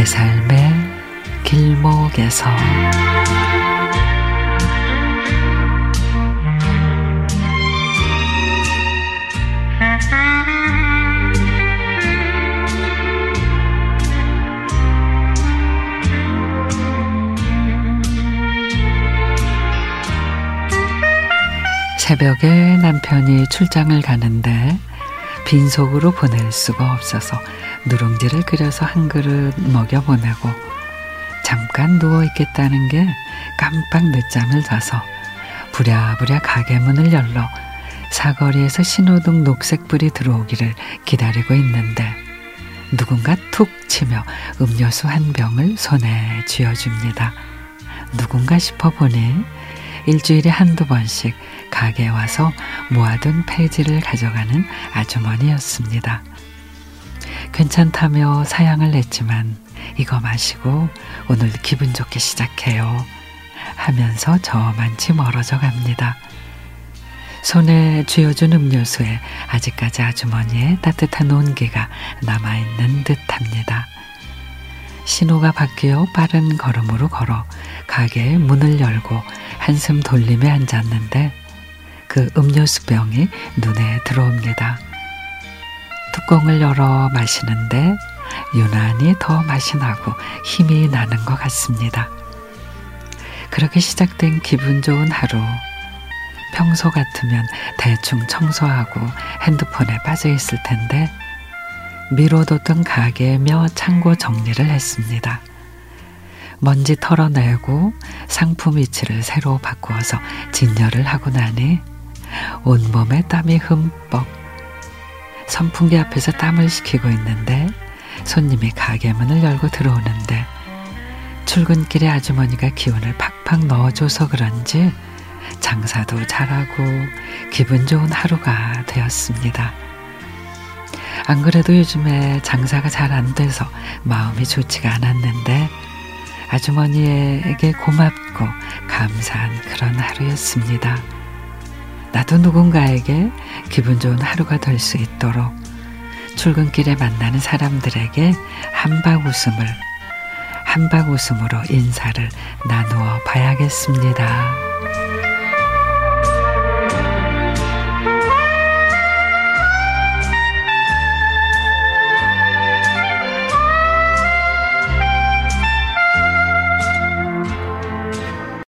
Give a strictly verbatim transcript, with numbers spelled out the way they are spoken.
내 삶의 길목에서 새벽에 남편이 출장을 가는데 빈속으로 보낼 수가 없어서 누룽지를 끓여서 한 그릇 먹여보내고 잠깐 누워있겠다는 게 깜빡 늦잠을 자서 부랴부랴 가게 문을 열러 사거리에서 신호등 녹색불이 들어오기를 기다리고 있는데 누군가 툭 치며 음료수 한 병을 손에 쥐어줍니다. 누군가 싶어보니 일주일에 한두 번씩 가게에 와서 모아둔 폐지를 가져가는 아주머니였습니다. 괜찮다며 사양을 냈지만 이거 마시고 오늘 기분 좋게 시작해요 하면서 저만치 멀어져 갑니다. 손에 쥐어준 음료수에 아직까지 아주머니의 따뜻한 온기가 남아있는 듯합니다. 신호가 바뀌어 빠른 걸음으로 걸어 가게의 문을 열고 한숨 돌림에 앉았는데 그 음료수병이 눈에 들어옵니다. 뚜껑을 열어 마시는데 유난히 더 맛이 나고 힘이 나는 것 같습니다. 그렇게 시작된 기분 좋은 하루. 평소 같으면 대충 청소하고 핸드폰에 빠져 있을 텐데 미뤄뒀던 가게며 창고 정리를 했습니다. 먼지 털어내고 상품 위치를 새로 바꾸어서 진열을 하고 나니 온몸에 땀이 흠뻑. 선풍기 앞에서 땀을 식히고 있는데 손님이 가게 문을 열고 들어오는데 출근길에 아주머니가 기운을 팍팍 넣어줘서 그런지 장사도 잘하고 기분 좋은 하루가 되었습니다. 안 그래도 요즘에 장사가 잘 안 돼서 마음이 좋지가 않았는데 아주머니에게 고맙고 감사한 그런 하루였습니다. 나도 누군가에게 기분 좋은 하루가 될 수 있도록 출근길에 만나는 사람들에게 한박 웃음을, 한박 웃음으로 인사를 나누어 봐야겠습니다.